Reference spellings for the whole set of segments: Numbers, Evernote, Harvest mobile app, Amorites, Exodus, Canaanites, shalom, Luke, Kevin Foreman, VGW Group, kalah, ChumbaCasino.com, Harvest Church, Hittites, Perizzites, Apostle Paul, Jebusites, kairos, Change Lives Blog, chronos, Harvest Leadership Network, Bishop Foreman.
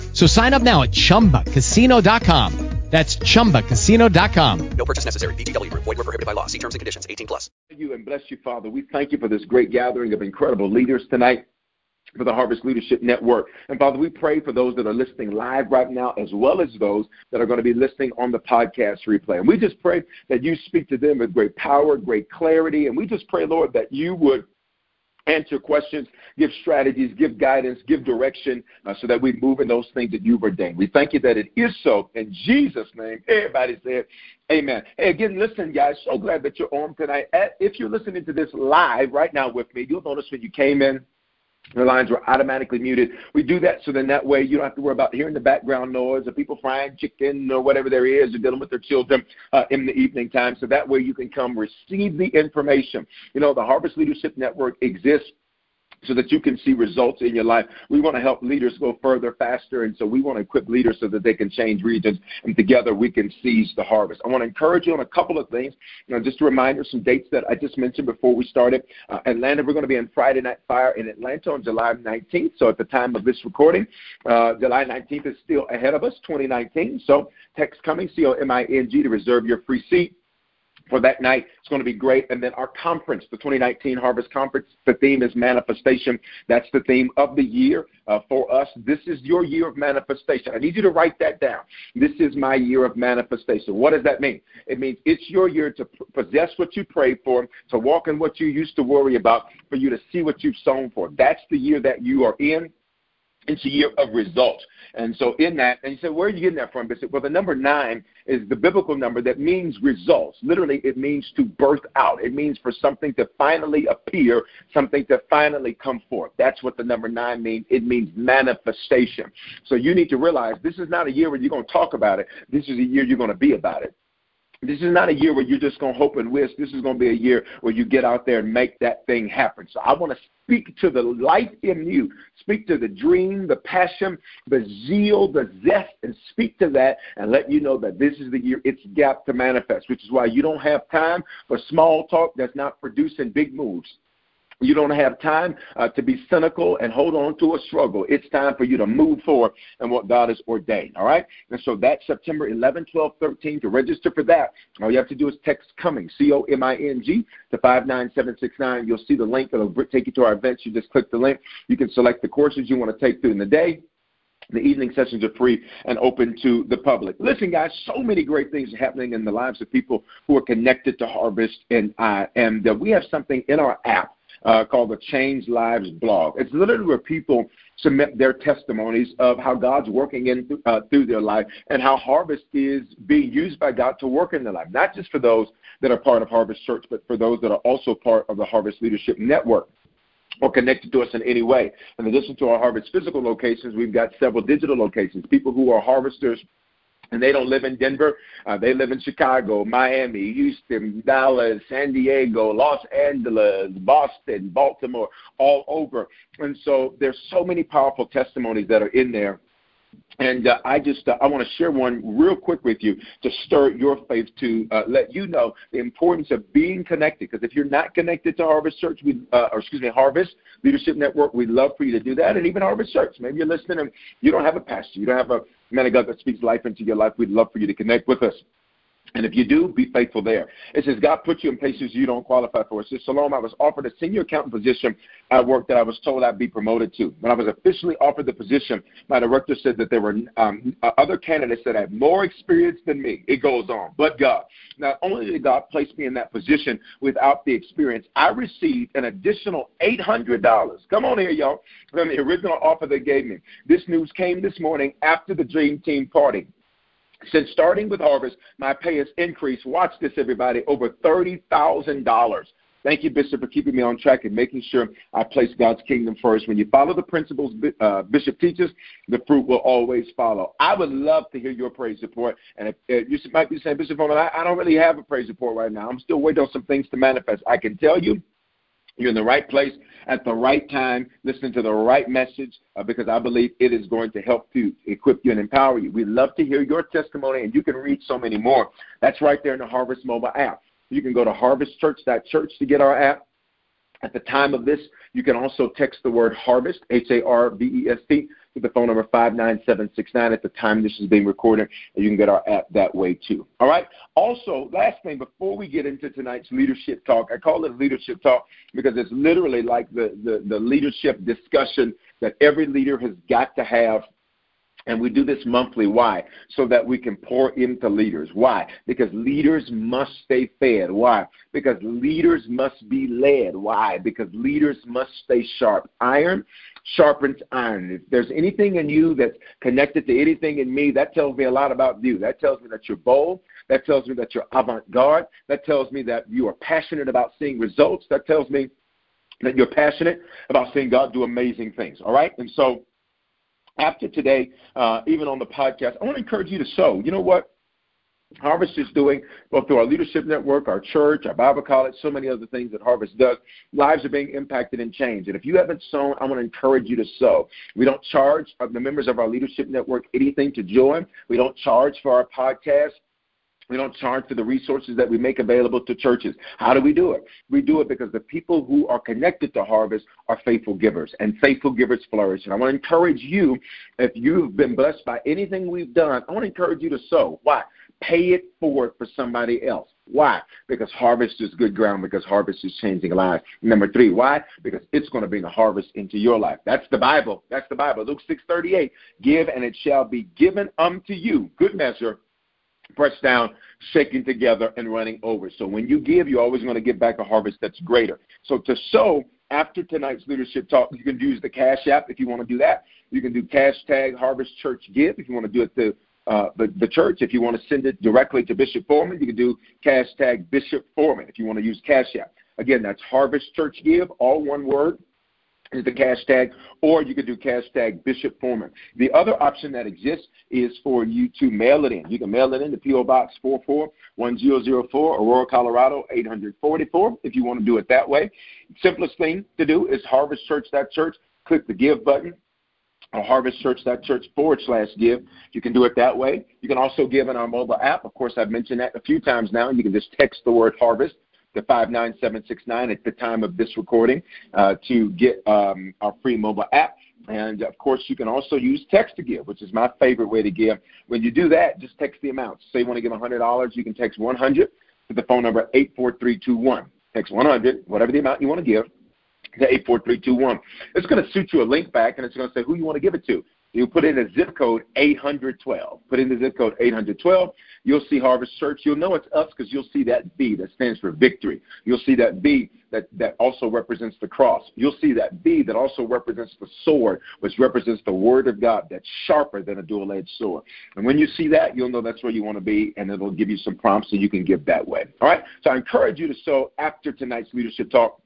So sign up now at ChumbaCasino.com. That's ChumbaCasino.com. No purchase necessary. VGW Group. Void where prohibited by law. See terms and conditions. 18 plus. You and bless you, Father. We thank you for this great gathering of incredible leaders tonight for the Harvest Leadership Network. And, Father, we pray for those that are listening live right now as well as those that are going to be listening on the podcast replay. And we just pray that you speak to them with great power, great clarity. And we just pray, Lord, that you would answer questions, give strategies, give guidance, give direction so that we move in those things that you've ordained. We thank you that it is so. In Jesus' name, everybody said amen. Hey, again, listen, guys, so glad that you're on tonight. If you're listening to this live right now with me, you'll notice when you came in, the lines were automatically muted. We do that so then that way you don't have to worry about hearing the background noise of people frying chicken or whatever there is or dealing with their children in the evening time. So that way you can come receive the information. You know, the Harvest Leadership Network exists so that you can see results in your life. We want to help leaders go further, faster, and so we want to equip leaders so that they can change regions, and together we can seize the harvest. I want to encourage you on a couple of things. You know, just a reminder, some dates that I just mentioned before we started. Atlanta, we're going to be in Friday Night Fire in Atlanta on July 19th, so at the time of this recording, July 19th is still ahead of us, 2019, so text coming, COMING, to reserve your free seat for that night. It's going to be great. And then our conference, the 2019 Harvest Conference, the theme is manifestation. That's the theme of the year for us. This is your year of manifestation. I need you to write that down. This is my year of manifestation. What does that mean? It means it's your year to possess what you prayed for, to walk in what you used to worry about, for you to see what you've sown for. That's the year that you are in. It's a year of results. And so in that, and you said, where are you getting that from? I said, well, the number 9 is the biblical number that means results. Literally, it means to birth out. It means for something to finally appear, something to finally come forth. That's what the number 9 means. It means manifestation. So you need to realize this is not a year where you're going to talk about it. This is a year you're going to be about it. This is not a year where you're just going to hope and wish. This is going to be a year where you get out there and make that thing happen. So I want to speak to the light in you. Speak to the dream, the passion, the zeal, the zest, and speak to that and let you know that this is the year it's got to manifest, which is why you don't have time for small talk that's not producing big moves. You don't have time to be cynical and hold on to a struggle. It's time for you to move forward in what God has ordained, all right? And so that's September 11, 12, 13. To register for that, all you have to do is text COMING, C-O-M-I-N-G, to 59769. You'll see the link. It'll take you to our events. You just click the link. You can select the courses you want to take through in the day. The evening sessions are free and open to the public. Listen, guys, so many great things are happening in the lives of people who are connected to Harvest, and we have something in our app called the Change Lives Blog. It's literally where people submit their testimonies of how God's working in through their life and how Harvest is being used by God to work in their life, not just for those that are part of Harvest Church, but for those that are also part of the Harvest Leadership Network or connected to us in any way. In addition to our Harvest physical locations, we've got several digital locations, people who are harvesters, and they don't live in Denver. They live in Chicago, Miami, Houston, Dallas, San Diego, Los Angeles, Boston, Baltimore, all over. And so there's so many powerful testimonies that are in there. And I want to share one real quick with you to stir your faith, to let you know the importance of being connected. Because if you're not connected to Harvest Church, Harvest Leadership Network, we'd love for you to do that. And even Harvest Church, maybe you're listening and you don't have a pastor, you don't have a man of God that speaks life into your life. We'd love for you to connect with us. And if you do, be faithful there. It says, God put you in places you don't qualify for. It says, so long I was offered a senior accountant position at work that I was told I'd be promoted to. When I was officially offered the position, my director said that there were other candidates that had more experience than me. It goes on. But God, not only did God place me in that position without the experience, I received an additional $800. Come on here, y'all, from the original offer they gave me. This news came this morning after the Dream Team party. Since starting with Harvest, my pay has increased, watch this everybody, over $30,000. Thank you, Bishop, for keeping me on track and making sure I place God's kingdom first. When you follow the principles Bishop teaches, the fruit will always follow. I would love to hear your praise report. And if you might be saying, Bishop Foreman, I don't really have a praise report right now. I'm still waiting on some things to manifest. I can tell you, you're in the right place at the right time, listening to the right message, because I believe it is going to help you, equip you, and empower you. We'd love to hear your testimony, and you can read so many more. That's right there in the Harvest mobile app. You can go to harvestchurch.church to get our app. At the time of this, you can also text the word harvest, H-A-R-V-E-S-T, to the phone number 59769 at the time this is being recorded, and you can get our app that way too. All right? Also, last thing, before we get into tonight's leadership talk, I call it leadership talk because it's literally like the leadership discussion that every leader has got to have. And we do this monthly. Why? So that we can pour into leaders. Why? Because leaders must stay fed. Why? Because leaders must be led. Why? Because leaders must stay sharp. Iron sharpens iron. If there's anything in you that's connected to anything in me, that tells me a lot about you. That tells me that you're bold. That tells me that you're avant-garde. That tells me that you are passionate about seeing results. That tells me that you're passionate about seeing God do amazing things. All right? And so, after today, even on the podcast, I want to encourage you to sow. You know what Harvest is doing, both through our leadership network, our church, our Bible college, so many other things that Harvest does. Lives are being impacted and changed. And if you haven't sown, I want to encourage you to sow. We don't charge the members of our leadership network anything to join. We don't charge for our podcast. We don't charge for the resources that we make available to churches. How do we do it? We do it because the people who are connected to Harvest are faithful givers, and faithful givers flourish. And I want to encourage you, if you've been blessed by anything we've done, I want to encourage you to sow. Why? Pay it forward for somebody else. Why? Because Harvest is good ground, because Harvest is changing lives. Number three, why? Because it's going to bring a harvest into your life. That's the Bible. That's the Bible. Luke 6:38, give and it shall be given unto you. Good measure, pressed down, shaking together, and running over. So when you give, you're always going to get back a harvest that's greater. So to sow, after tonight's leadership talk, you can use the Cash App if you want to do that. You can do hashtag Harvest Church Give if you want to do it to the church. If you want to send it directly to Bishop Foreman, you can do hashtag Bishop Foreman if you want to use Cash App. Again, that's Harvest Church Give, all one word, is the hashtag, or you could do hashtag Bishop Foreman. The other option that exists is for you to mail it in. You can mail it in to P.O. Box 441004, Aurora, Colorado, 844, if you want to do it that way. Simplest thing to do is harvestchurch.church, click the Give button, or harvestchurch.church/give. You can do it that way. You can also give in our mobile app. Of course, I've mentioned that a few times now, and you can just text the word Harvest to 59769 at the time of this recording to get our free mobile app. And, of course, you can also use text to give, which is my favorite way to give. When you do that, just text the amount. Say you want to give $100, you can text 100 to the phone number 84321. Text 100, whatever the amount you want to give, to 84321. It's going to shoot you a link back, and it's going to say who you want to give it to. You put in a zip code 812. Put in the zip code 812. You'll see Harvest Church. You'll know it's us because you'll see that V that stands for victory. You'll see that V that also represents the cross. You'll see that V that also represents the sword, which represents the word of God that's sharper than a dual-edged sword. And when you see that, you'll know that's where you want to be, and it'll give you some prompts so you can give that way. All right? So I encourage you to sow after tonight's leadership talk,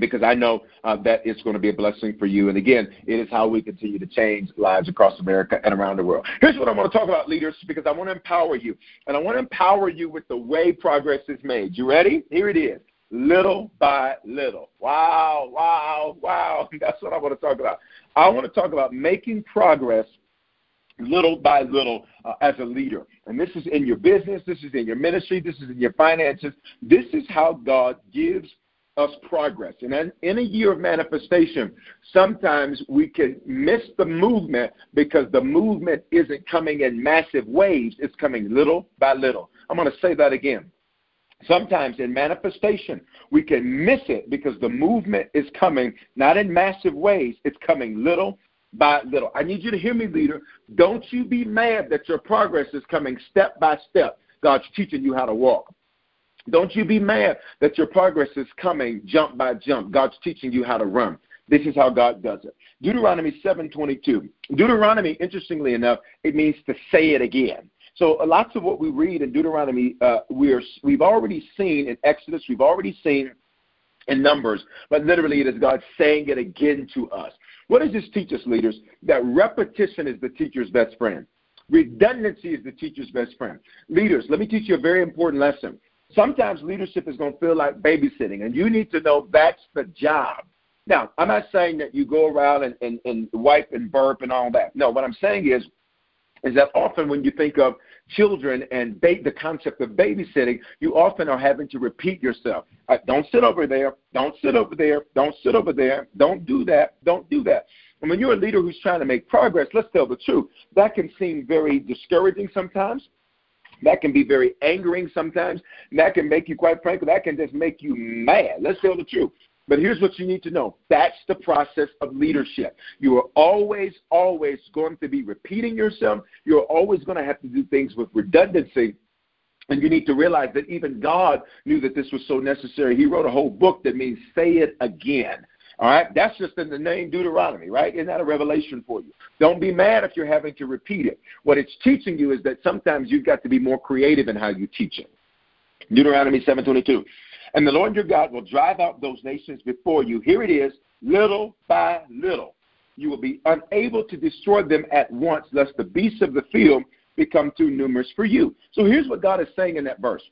because I know that it's going to be a blessing for you. And, again, it is how we continue to change lives across America and around the world. Here's what I want to talk about, leaders, because I want to empower you. And I want to empower you with the way progress is made. You ready? Here it is. Little by little. Wow, wow, wow. That's what I want to talk about. I want to talk about making progress little by little as a leader. And this is in your business. This is in your ministry. This is in your finances. This is how God gives us progress. And in a year of manifestation, sometimes we can miss the movement because the movement isn't coming in massive waves. It's coming little by little. I'm going to say that again. Sometimes in manifestation, we can miss it because the movement is coming, not in massive ways. It's coming little by little. I need you to hear me, leader. Don't you be mad that your progress is coming step by step. God's teaching you how to walk. Don't you be mad that your progress is coming jump by jump. God's teaching you how to run. This is how God does it. Deuteronomy 7:22. Deuteronomy, interestingly enough, it means to say it again. So lots of what we read in Deuteronomy, we've already seen in Exodus, we've already seen in Numbers, but literally it is God saying it again to us. What does this teach us, leaders? That repetition is the teacher's best friend. Redundancy is the teacher's best friend. Leaders, let me teach you a very important lesson. Sometimes leadership is going to feel like babysitting, and you need to know that's the job. Now, I'm not saying that you go around and wipe and burp and all that. No, what I'm saying is that often when you think of children and the concept of babysitting, you often are having to repeat yourself. Don't sit over there. Don't sit over there. Don't sit over there. Don't do that. Don't do that. And when you're a leader who's trying to make progress, let's tell the truth, that can seem very discouraging sometimes. That can be very angering sometimes. And that can make you, quite frankly, that can just make you mad. Let's tell the truth. But here's what you need to know. That's the process of leadership. You are always, always going to be repeating yourself. You're always going to have to do things with redundancy. And you need to realize that even God knew that this was so necessary. He wrote a whole book that means say it again. All right? That's just in the name Deuteronomy, right? Isn't that a revelation for you? Don't be mad if you're having to repeat it. What it's teaching you is that sometimes you've got to be more creative in how you teach it. Deuteronomy 7:22. And the Lord your God will drive out those nations before you. Here it is, little by little. You will be unable to destroy them at once, lest the beasts of the field become too numerous for you. So here's what God is saying in that verse.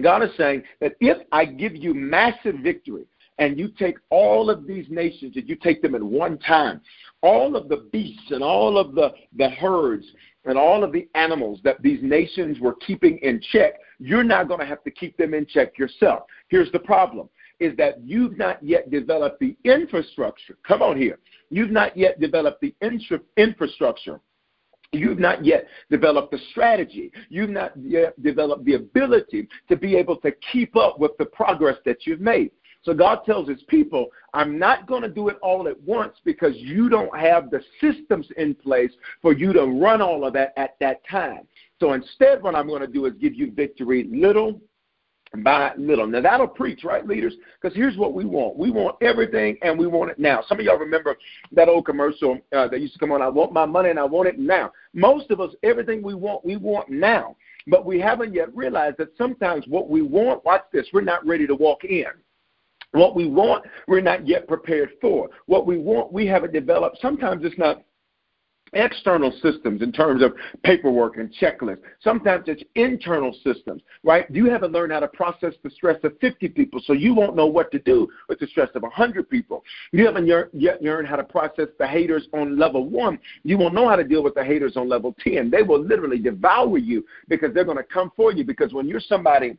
God is saying that if I give you massive victory, and you take all of these nations and you take them at one time, all of the beasts and all of the herds and all of the animals that these nations were keeping in check, you're not going to have to keep them in check yourself. Here's the problem, is that you've not yet developed the infrastructure. Come on here. You've not yet developed the infrastructure. You've not yet developed the strategy. You've not yet developed the ability to be able to keep up with the progress that you've made. So God tells his people, I'm not going to do it all at once because you don't have the systems in place for you to run all of that at that time. So instead, what I'm going to do is give you victory little by little. Now, that'll preach, right, leaders? Because here's what we want. We want everything, and we want it now. Some of y'all remember that old commercial that used to come on, I want my money, and I want it now. Most of us, everything we want now. But we haven't yet realized that sometimes what we want, watch this, we're not ready to walk in. What we want, we're not yet prepared for. What we want, we haven't developed. Sometimes it's not external systems in terms of paperwork and checklists. Sometimes it's internal systems, right? You haven't learned how to process the stress of 50 people, so you won't know what to do with the stress of 100 people. You haven't yet learned how to process the haters on level 1. You won't know how to deal with the haters on level 10. They will literally devour you because they're going to come for you, because when you're somebody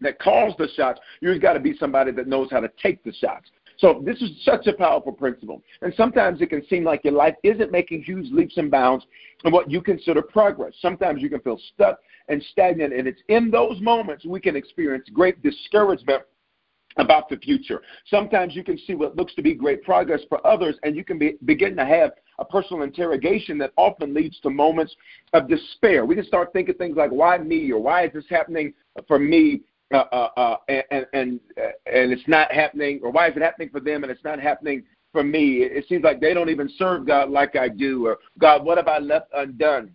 that calls the shots, you've got to be somebody that knows how to take the shots. So this is such a powerful principle. And sometimes it can seem like your life isn't making huge leaps and bounds in what you consider progress. Sometimes you can feel stuck and stagnant, and it's in those moments we can experience great discouragement about the future. Sometimes you can see what looks to be great progress for others, and you can begin to have a personal interrogation that often leads to moments of despair. We can start thinking things like, why me, or why is this happening for me? And it's not happening, or why is it happening for them and it's not happening for me? It seems like they don't even serve God like I do, or God, what have I left undone?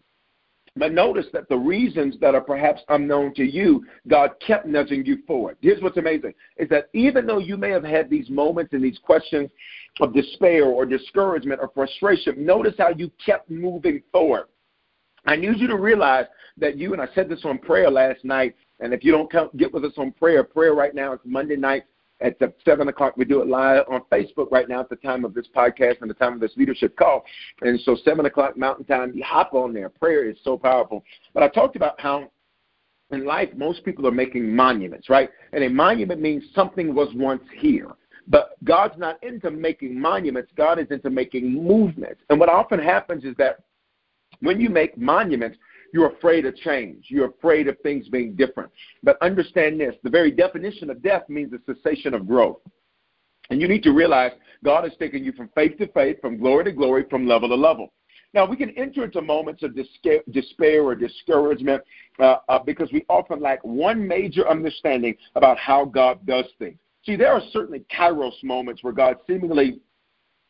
But notice that the reasons that are perhaps unknown to you, God kept nudging you forward. Here's what's amazing, is that even though you may have had these moments and these questions of despair or discouragement or frustration, notice how you kept moving forward. I need you to realize that you, and I said this on prayer last night, and if you don't come, get with us on prayer right now, it's Monday night at 7 o'clock. We do it live on Facebook right now at the time of this podcast and the time of this leadership call. And so 7 o'clock Mountain Time, you hop on there. Prayer is so powerful. But I talked about how in life most people are making monuments, right? And a monument means something was once here. But God's not into making monuments. God is into making movements. And what often happens is that when you make monuments, You're afraid of change. You're afraid of things being different. But understand this, the very definition of death means the cessation of growth. And you need to realize God has taken you from faith to faith, from glory to glory, from level to level. Now, we can enter into moments of despair or discouragement because we often lack one major understanding about how God does things. See, there are certainly kairos moments where God seemingly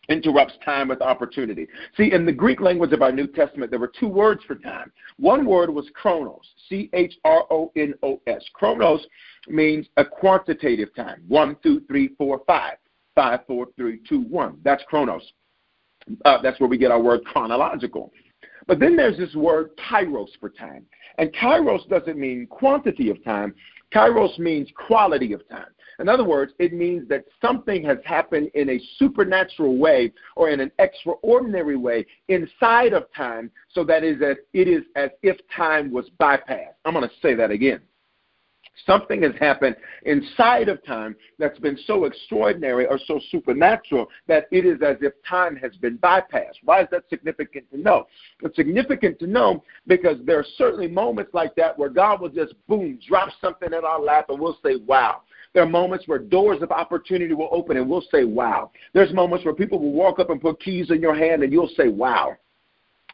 interrupts time with opportunity. See, in the Greek language of our New Testament, there were two words for time. One word was chronos, C-H-R-O-N-O-S. Chronos means a quantitative time, 1, 2, 3, 4, 5. 5, 4, 3, 2, 1. That's chronos. That's where we get our word chronological. But then there's this word kairos for time. And kairos doesn't mean quantity of time. Kairos means quality of time. In other words, it means that something has happened in a supernatural way or in an extraordinary way inside of time, so that it is as if time was bypassed. I'm going to say that again. Something has happened inside of time that's been so extraordinary or so supernatural that it is as if time has been bypassed. Why is that significant to know? It's significant to know because there are certainly moments like that where God will just, boom, drop something in our lap and we'll say, wow. There are moments where doors of opportunity will open and we'll say, wow. There's moments where people will walk up and put keys in your hand and you'll say, wow.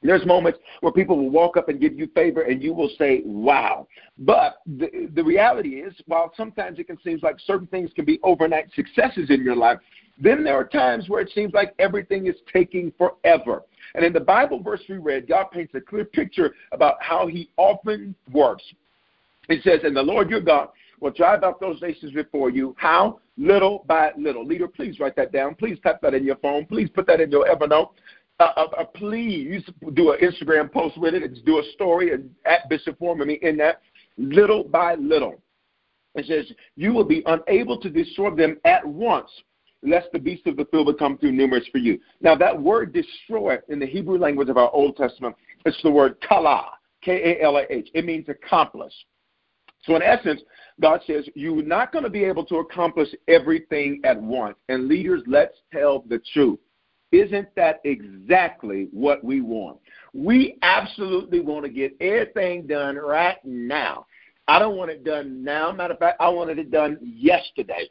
There's moments where people will walk up and give you favor and you will say, wow. But the reality is, while sometimes it can seem like certain things can be overnight successes in your life, then there are times where it seems like everything is taking forever. And in the Bible verse we read, God paints a clear picture about how he often works. It says, and the Lord your God will drive out those nations before you. How? Little by little. Leader, please write that down. Please type that in your phone. Please put that in your Evernote. Please do an Instagram post with it. It's do a story and at Bishop Foreman me in that. Little by little. It says, you will be unable to destroy them at once, lest the beasts of the field become too numerous for you. Now, that word destroy in the Hebrew language of our Old Testament, it's the word kalah, K-A-L-A-H. It means accomplish. So in essence, God says, you're not going to be able to accomplish everything at once. And leaders, let's tell the truth. Isn't that exactly what we want? We absolutely want to get everything done right now. I don't want it done now. Matter of fact, I wanted it done yesterday.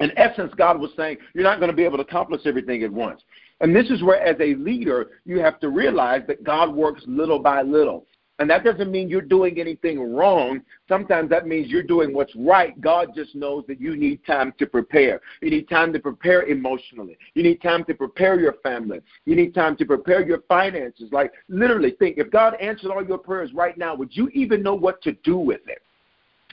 In essence, God was saying, you're not going to be able to accomplish everything at once. And this is where, as a leader, you have to realize that God works little by little. And that doesn't mean you're doing anything wrong. Sometimes that means you're doing what's right. God just knows that you need time to prepare. You need time to prepare emotionally. You need time to prepare your family. You need time to prepare your finances. Like, literally think, if God answered all your prayers right now, would you even know what to do with it?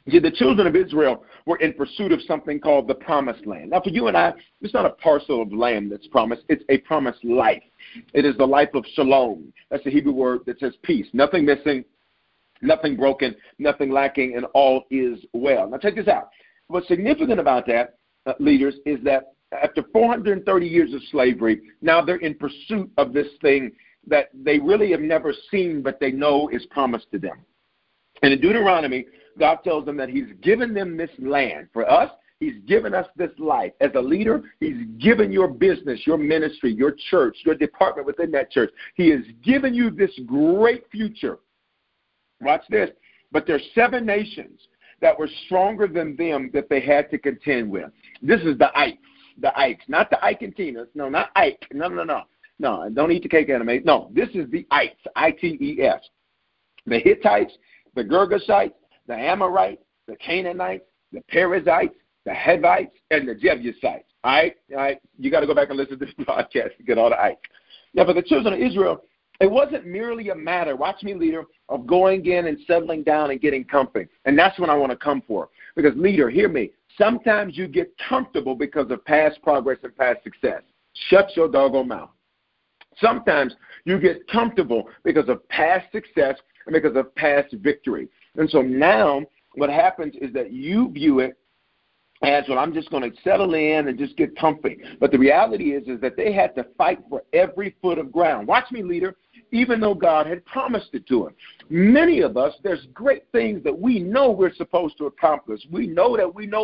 See, the children of Israel were in pursuit of something called the promised land. Now, for you and I, it's not a parcel of land that's promised. It's a promised life. It is the life of shalom. That's the Hebrew word that says peace. Nothing missing, nothing broken, nothing lacking, and all is well. Now, check this out. What's significant about that, leaders, is that after 430 years of slavery, now they're in pursuit of this thing that they really have never seen but they know is promised to them. And in Deuteronomy, God tells them that he's given them this land. For us, he's given us this life. As a leader, he's given your business, your ministry, your church, your department within that church. He has given you this great future. Watch this. But there's 7 nations that were stronger than them that they had to contend with. This is the Ikes. The Ikes. Not the Ike and Tinas. No, not Ike. No. No, don't eat the cake anime. No, this is the Ikes, I-T-E-S. The Hittites, the Gergesites, the Amorites, the Canaanites, the Perizzites, the Hivites, and the Jebusites. All right? You got to go back and listen to this podcast to get all the Ike. Now, for the children of Israel, it wasn't merely a matter, watch me, leader, of going in and settling down and getting comfy. And that's what I want to come for. Because, leader, hear me. Sometimes you get comfortable because of past progress and past success. Shut your doggone mouth. Sometimes you get comfortable because of past success and because of past victory. And so now what happens is that you view it as, well, I'm just going to settle in and just get comfy. But the reality is that they had to fight for every foot of ground. Watch me, leader, even though God had promised it to him. Many of us, there's great things that we know we're supposed to accomplish. We know.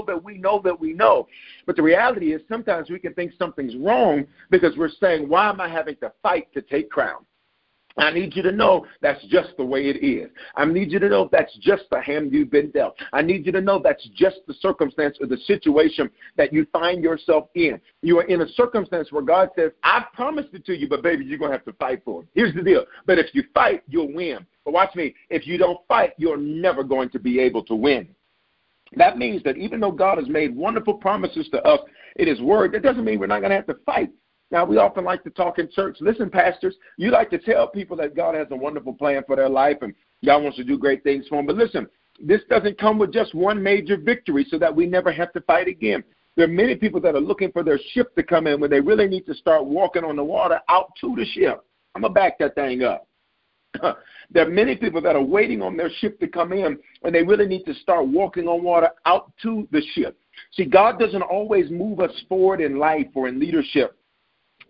But the reality is sometimes we can think something's wrong because we're saying, why am I having to fight to take ground? I need you to know that's just the way it is. I need you to know that's just the hand you've been dealt. I need you to know that's just the circumstance or the situation that you find yourself in. You are in a circumstance where God says, I promised it to you, but baby, you're going to have to fight for it. Here's the deal. But if you fight, you'll win. But watch me. If you don't fight, you're never going to be able to win. That means that even though God has made wonderful promises to us in His Word, that doesn't mean we're not going to have to fight. Now, we often like to talk in church. Listen, pastors, you like to tell people that God has a wonderful plan for their life and God wants to do great things for them. But listen, this doesn't come with just one major victory so that we never have to fight again. There are many people that are looking for their ship to come in when they really need to start walking on the water out to the ship. I'm going to back that thing up. There are many people that are waiting on their ship to come in when they really need to start walking on water out to the ship. See, God doesn't always move us forward in life or in leadership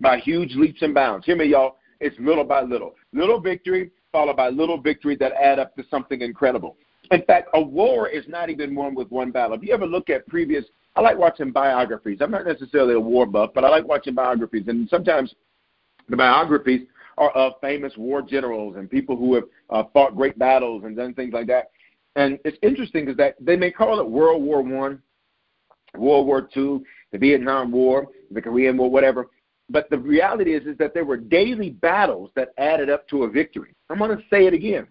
by huge leaps and bounds. Hear me, y'all. It's little by little. Little victory followed by little victory that add up to something incredible. In fact, a war is not even won with one battle. If you ever look at previous, I like watching biographies. I'm not necessarily a war buff, but I like watching biographies. And sometimes the biographies are of famous war generals and people who have fought great battles and done things like that. And it's interesting is that they may call it World War One, World War Two, the Vietnam War, the Korean War, whatever. But the reality is that there were daily battles that added up to a victory. I'm going to say it again.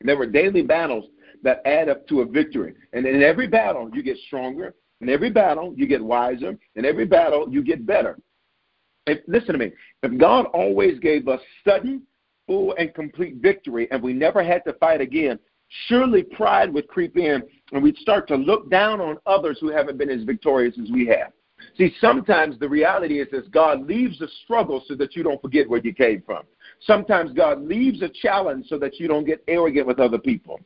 There were daily battles that add up to a victory. And in every battle, you get stronger. In every battle, you get wiser. In every battle, you get better. Listen to me. If God always gave us sudden, full, and complete victory, and we never had to fight again, surely pride would creep in, and we'd start to look down on others who haven't been as victorious as we have. See, sometimes the reality is that God leaves a struggle so that you don't forget where you came from. Sometimes God leaves a challenge so that you don't get arrogant with other people.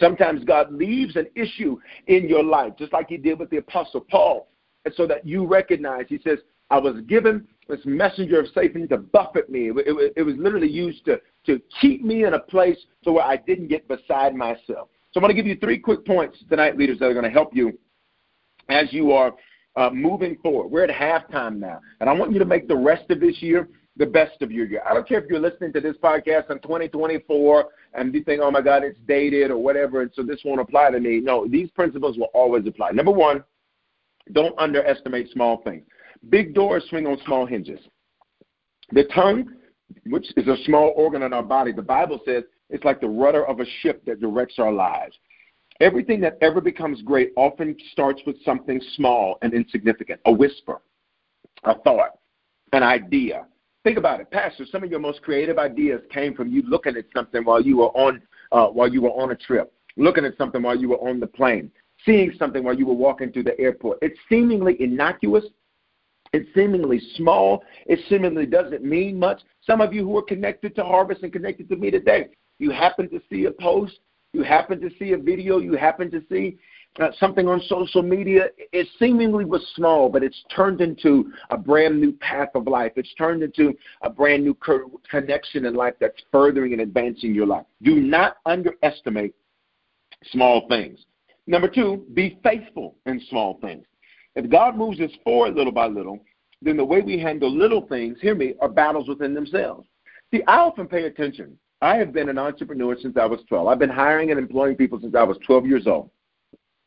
Sometimes God leaves an issue in your life, just like He did with the Apostle Paul, and so that you recognize, he says, I was given this messenger of Satan to buffet me. It was literally used to keep me in a place so where I didn't get beside myself. So I'm going to give you three quick points tonight, leaders, that are going to help you as you are moving forward. We're at halftime now, and I want you to make the rest of this year the best of your year. I don't care if you're listening to this podcast in 2024 and you think, oh, my God, it's dated or whatever, and so this won't apply to me. No, these principles will always apply. Number one, don't underestimate small things. Big doors swing on small hinges. The tongue, which is a small organ in our body, the Bible says it's like the rudder of a ship that directs our lives. Everything that ever becomes great often starts with something small and insignificant, a whisper, a thought, an idea. Think about it. Pastor, some of your most creative ideas came from you looking at something while you were on a trip, looking at something while you were on the plane, seeing something while you were walking through the airport. It's seemingly innocuous. It's seemingly small. It seemingly doesn't mean much. Some of you who are connected to Harvest and connected to me today, you happen to see a post, you happen to see a video, you happen to see something on social media. It seemingly was small, but it's turned into a brand new path of life. It's turned into a brand new connection in life that's furthering and advancing your life. Do not underestimate small things. Number two, be faithful in small things. If God moves us forward little by little, then the way we handle little things, hear me, are battles within themselves. See, I often pay attention. I have been an entrepreneur since I was 12. I've been hiring and employing people since I was 12 years old.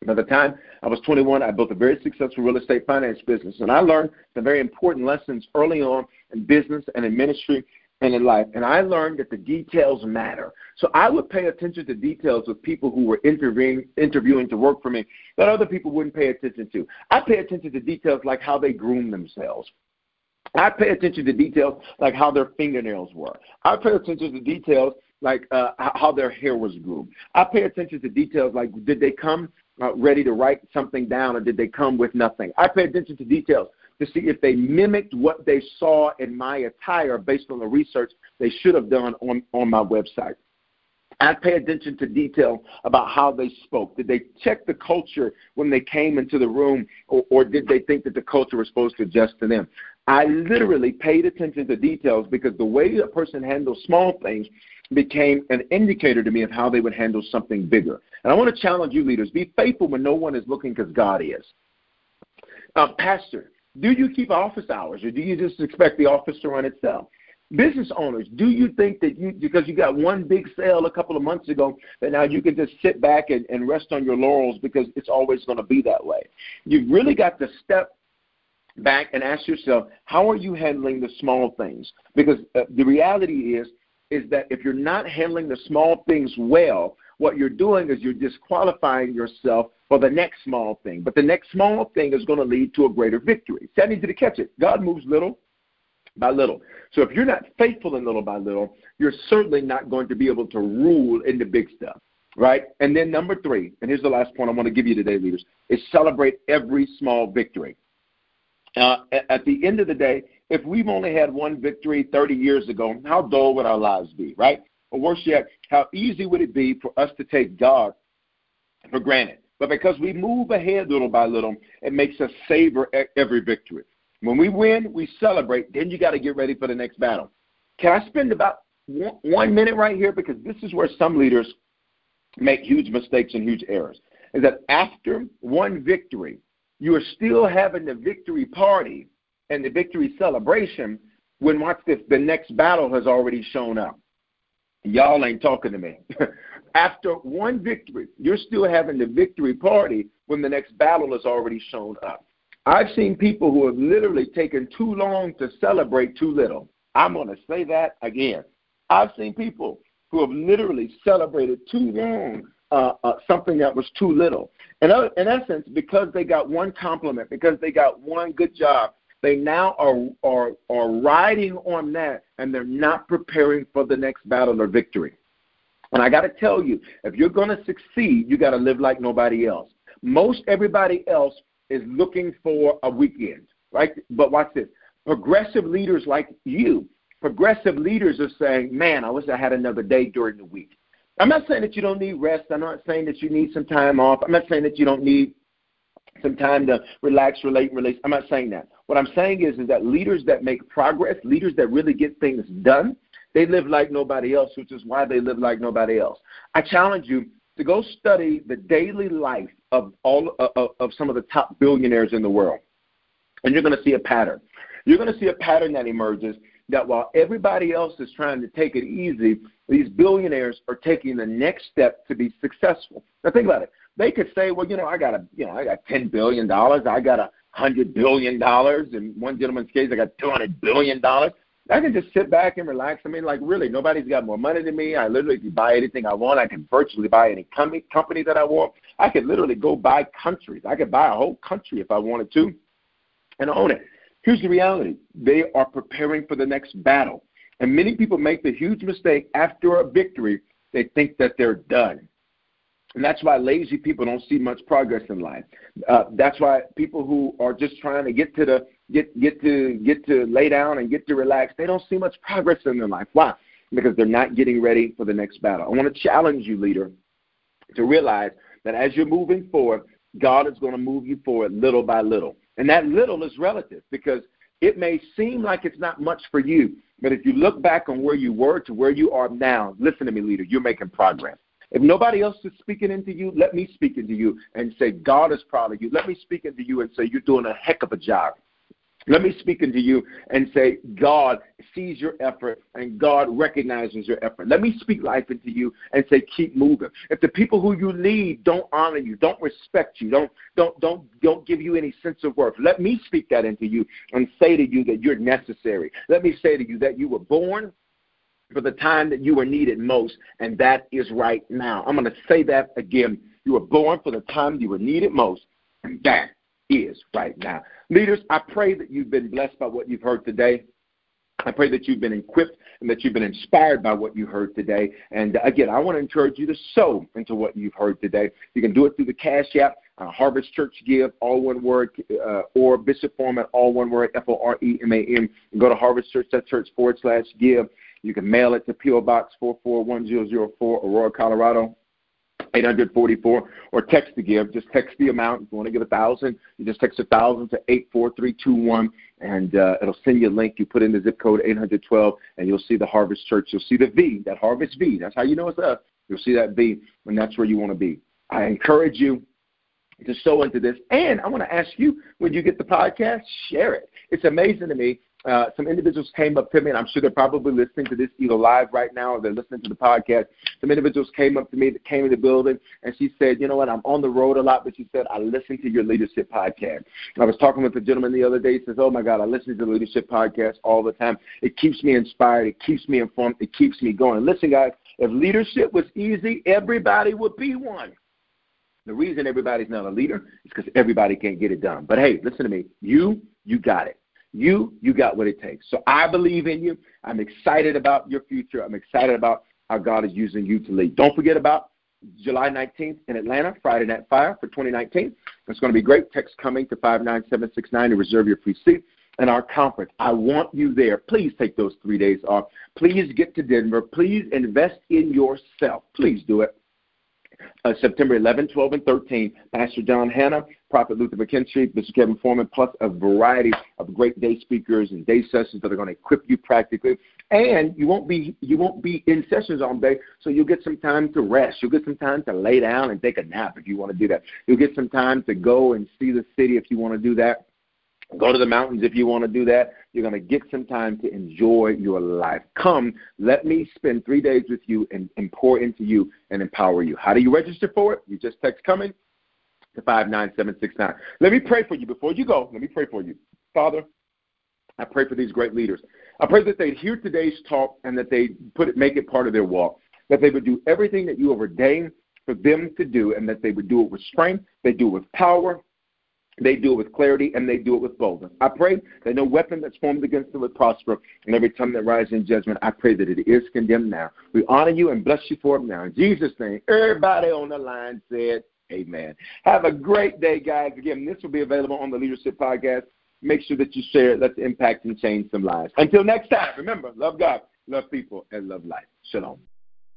By the time I was 21, I built a very successful real estate finance business, and I learned some very important lessons early on in business and in ministry and in life, and I learned that the details matter. So I would pay attention to details with people who were interviewing to work for me that other people wouldn't pay attention to. I pay attention to details like how they groom themselves. I pay attention to details like how their fingernails were. I pay attention to details like how their hair was groomed. I pay attention to details like did they come ready to write something down or did they come with nothing. I pay attention to details to see if they mimicked what they saw in my attire based on the research they should have done on my website. I pay attention to detail about how they spoke. Did they check the culture when they came into the room, or did they think that the culture was supposed to adjust to them? I literally paid attention to details because the way a person handles small things became an indicator to me of how they would handle something bigger. And I want to challenge you, leaders, be faithful when no one is looking because God is. Pastor, do you keep office hours, or do you just expect the office to run itself? Business owners, do you think that because you got one big sale a couple of months ago, that now you can just sit back and rest on your laurels because it's always going to be that way? You've really got to step back and ask yourself, how are you handling the small things? Because the reality is that if you're not handling the small things well, what you're doing is you're disqualifying yourself for the next small thing. But the next small thing is going to lead to a greater victory. See, I need you to catch it. God moves little by little. So if you're not faithful in little by little, you're certainly not going to be able to rule in the big stuff, right? And then number three, and here's the last point I want to give you today, leaders, is celebrate every small victory. At the end of the day, if we've only had one victory 30 years ago, how dull would our lives be, right? Or worse yet, how easy would it be for us to take God for granted? But because we move ahead little by little, it makes us savor every victory. When we win, we celebrate. Then you got to get ready for the next battle. Can I spend about 1 minute right here? Because this is where some leaders make huge mistakes and huge errors. Is that after one victory, you are still having the victory party and the victory celebration when, watch this, the next battle has already shown up. Y'all ain't talking to me. After one victory, you're still having the victory party when the next battle has already shown up. I've seen people who have literally taken too long to celebrate too little. I'm going to say that again. I've seen people who have literally celebrated too long something that was too little. And in essence, because they got one compliment, because they got one good job, they now are riding on that, and they're not preparing for the next battle or victory. And I got to tell you, if you're going to succeed, you got to live like nobody else. Most everybody else is looking for a weekend, right? But watch this. Progressive leaders like you, progressive leaders are saying, man, I wish I had another day during the week. I'm not saying that you don't need rest. I'm not saying that you need some time off. I'm not saying that you don't need some time to relax, relate, and release. I'm not saying that. What I'm saying is that leaders that make progress, leaders that really get things done, they live like nobody else, which is why they live like nobody else. I challenge you to go study the daily life of some of the top billionaires in the world, and you're going to see a pattern. You're going to see a pattern that emerges that while everybody else is trying to take it easy, these billionaires are taking the next step to be successful. Now think about it. They could say, well, I got $10 billion, I got $100 billion, in one gentleman's case, I got $200 billion. I can just sit back and relax. I mean, like, really, nobody's got more money than me. I literally can buy anything I want. I can virtually buy any company that I want. I could literally go buy countries. I could buy a whole country if I wanted to and own it. Here's the reality. They are preparing for the next battle. And many people make the huge mistake after a victory, they think that they're done. And that's why lazy people don't see much progress in life. That's why people who are just trying to get to lay down and get to relax, they don't see much progress in their life. Why? Because they're not getting ready for the next battle. I want to challenge you, leader, to realize that as you're moving forward, God is going to move you forward little by little. And that little is relative because it may seem like it's not much for you, but if you look back on where you were to where you are now, listen to me, leader, you're making progress. If nobody else is speaking into you, let me speak into you and say, God is proud of you. Let me speak into you and say, you're doing a heck of a job. Let me speak into you and say, God sees your effort and God recognizes your effort. Let me speak life into you and say, keep moving. If the people who you lead don't honor you, don't respect you, don't give you any sense of worth, let me speak that into you and say to you that you're necessary. Let me say to you that you were born for the time that you were needed most, and that is right now. I'm going to say that again. You were born for the time you were needed most, and that is right now. Leaders, I pray that you've been blessed by what you've heard today. I pray that you've been equipped and that you've been inspired by what you heard today. And again, I want to encourage you to sow into what you've heard today. You can do it through the Cash App, Harvest Church Give, all one word, or Bishop Foreman, all one word, Foreman. Go to harvestchurch.church/give. You can mail it to P.O. Box 441004, Aurora, Colorado, 844, or text to give. Just text the amount. If you want to give $1,000, you just text $1,000 to 84321, and it'll send you a link. You put in the zip code 812, and you'll see the Harvest Church. You'll see the V, that Harvest V. That's how you know it's us. You'll see that V, and that's where you want to be. I encourage you to sow into this, and I want to ask you, when you get the podcast, share it. It's amazing to me some individuals came up to me, and I'm sure they're probably listening to this either live right now or they're listening to the podcast. Some individuals came up to me that came in the building, and she said, you know what, I'm on the road a lot, but she said, I listen to your leadership podcast. And I was talking with a gentleman the other day. He says, oh, my God, I listen to the leadership podcast all the time. It keeps me inspired. It keeps me informed. It keeps me going. Listen, guys, if leadership was easy, everybody would be one. The reason everybody's not a leader is because everybody can't get it done. But, hey, listen to me. You got it. You got what it takes. So I believe in you. I'm excited about your future. I'm excited about how God is using you to lead. Don't forget about July 19th in Atlanta, Friday Night Fire for 2019. It's going to be great. Text coming to 59769 to reserve your free seat. And our conference, I want you there. Please take those 3 days off. Please get to Denver. Please invest in yourself. Please do it. September 11, 12, and 13, Pastor John Hanna, Prophet Luther McKenzie, Bishop Kevin Foreman, plus a variety of great day speakers and day sessions that are going to equip you practically. And you won't be in sessions all day, so you'll get some time to rest. You'll get some time to lay down and take a nap if you want to do that. You'll get some time to go and see the city if you want to do that. Go to the mountains if you want to do that. You're going to get some time to enjoy your life. Come, let me spend 3 days with you and pour into you and empower you. How do you register for it? You just text coming to 59769. Let me pray for you before you go. Let me pray for you. Father, I pray for these great leaders. I pray that they hear today's talk and that they make it part of their walk, that they would do everything that you have ordained for them to do, and that they would do it with strength, they do it with power, they do it with clarity, and they do it with boldness. I pray that no weapon that's formed against them would prosper, and every tongue that rises in judgment, I pray that it is condemned now. We honor you and bless you for it now. In Jesus' name, everybody on the line said amen. Have a great day, guys. Again, this will be available on the Leadership Podcast. Make sure that you share it. Let's impact and change some lives. Until next time, remember, love God, love people, and love life. Shalom.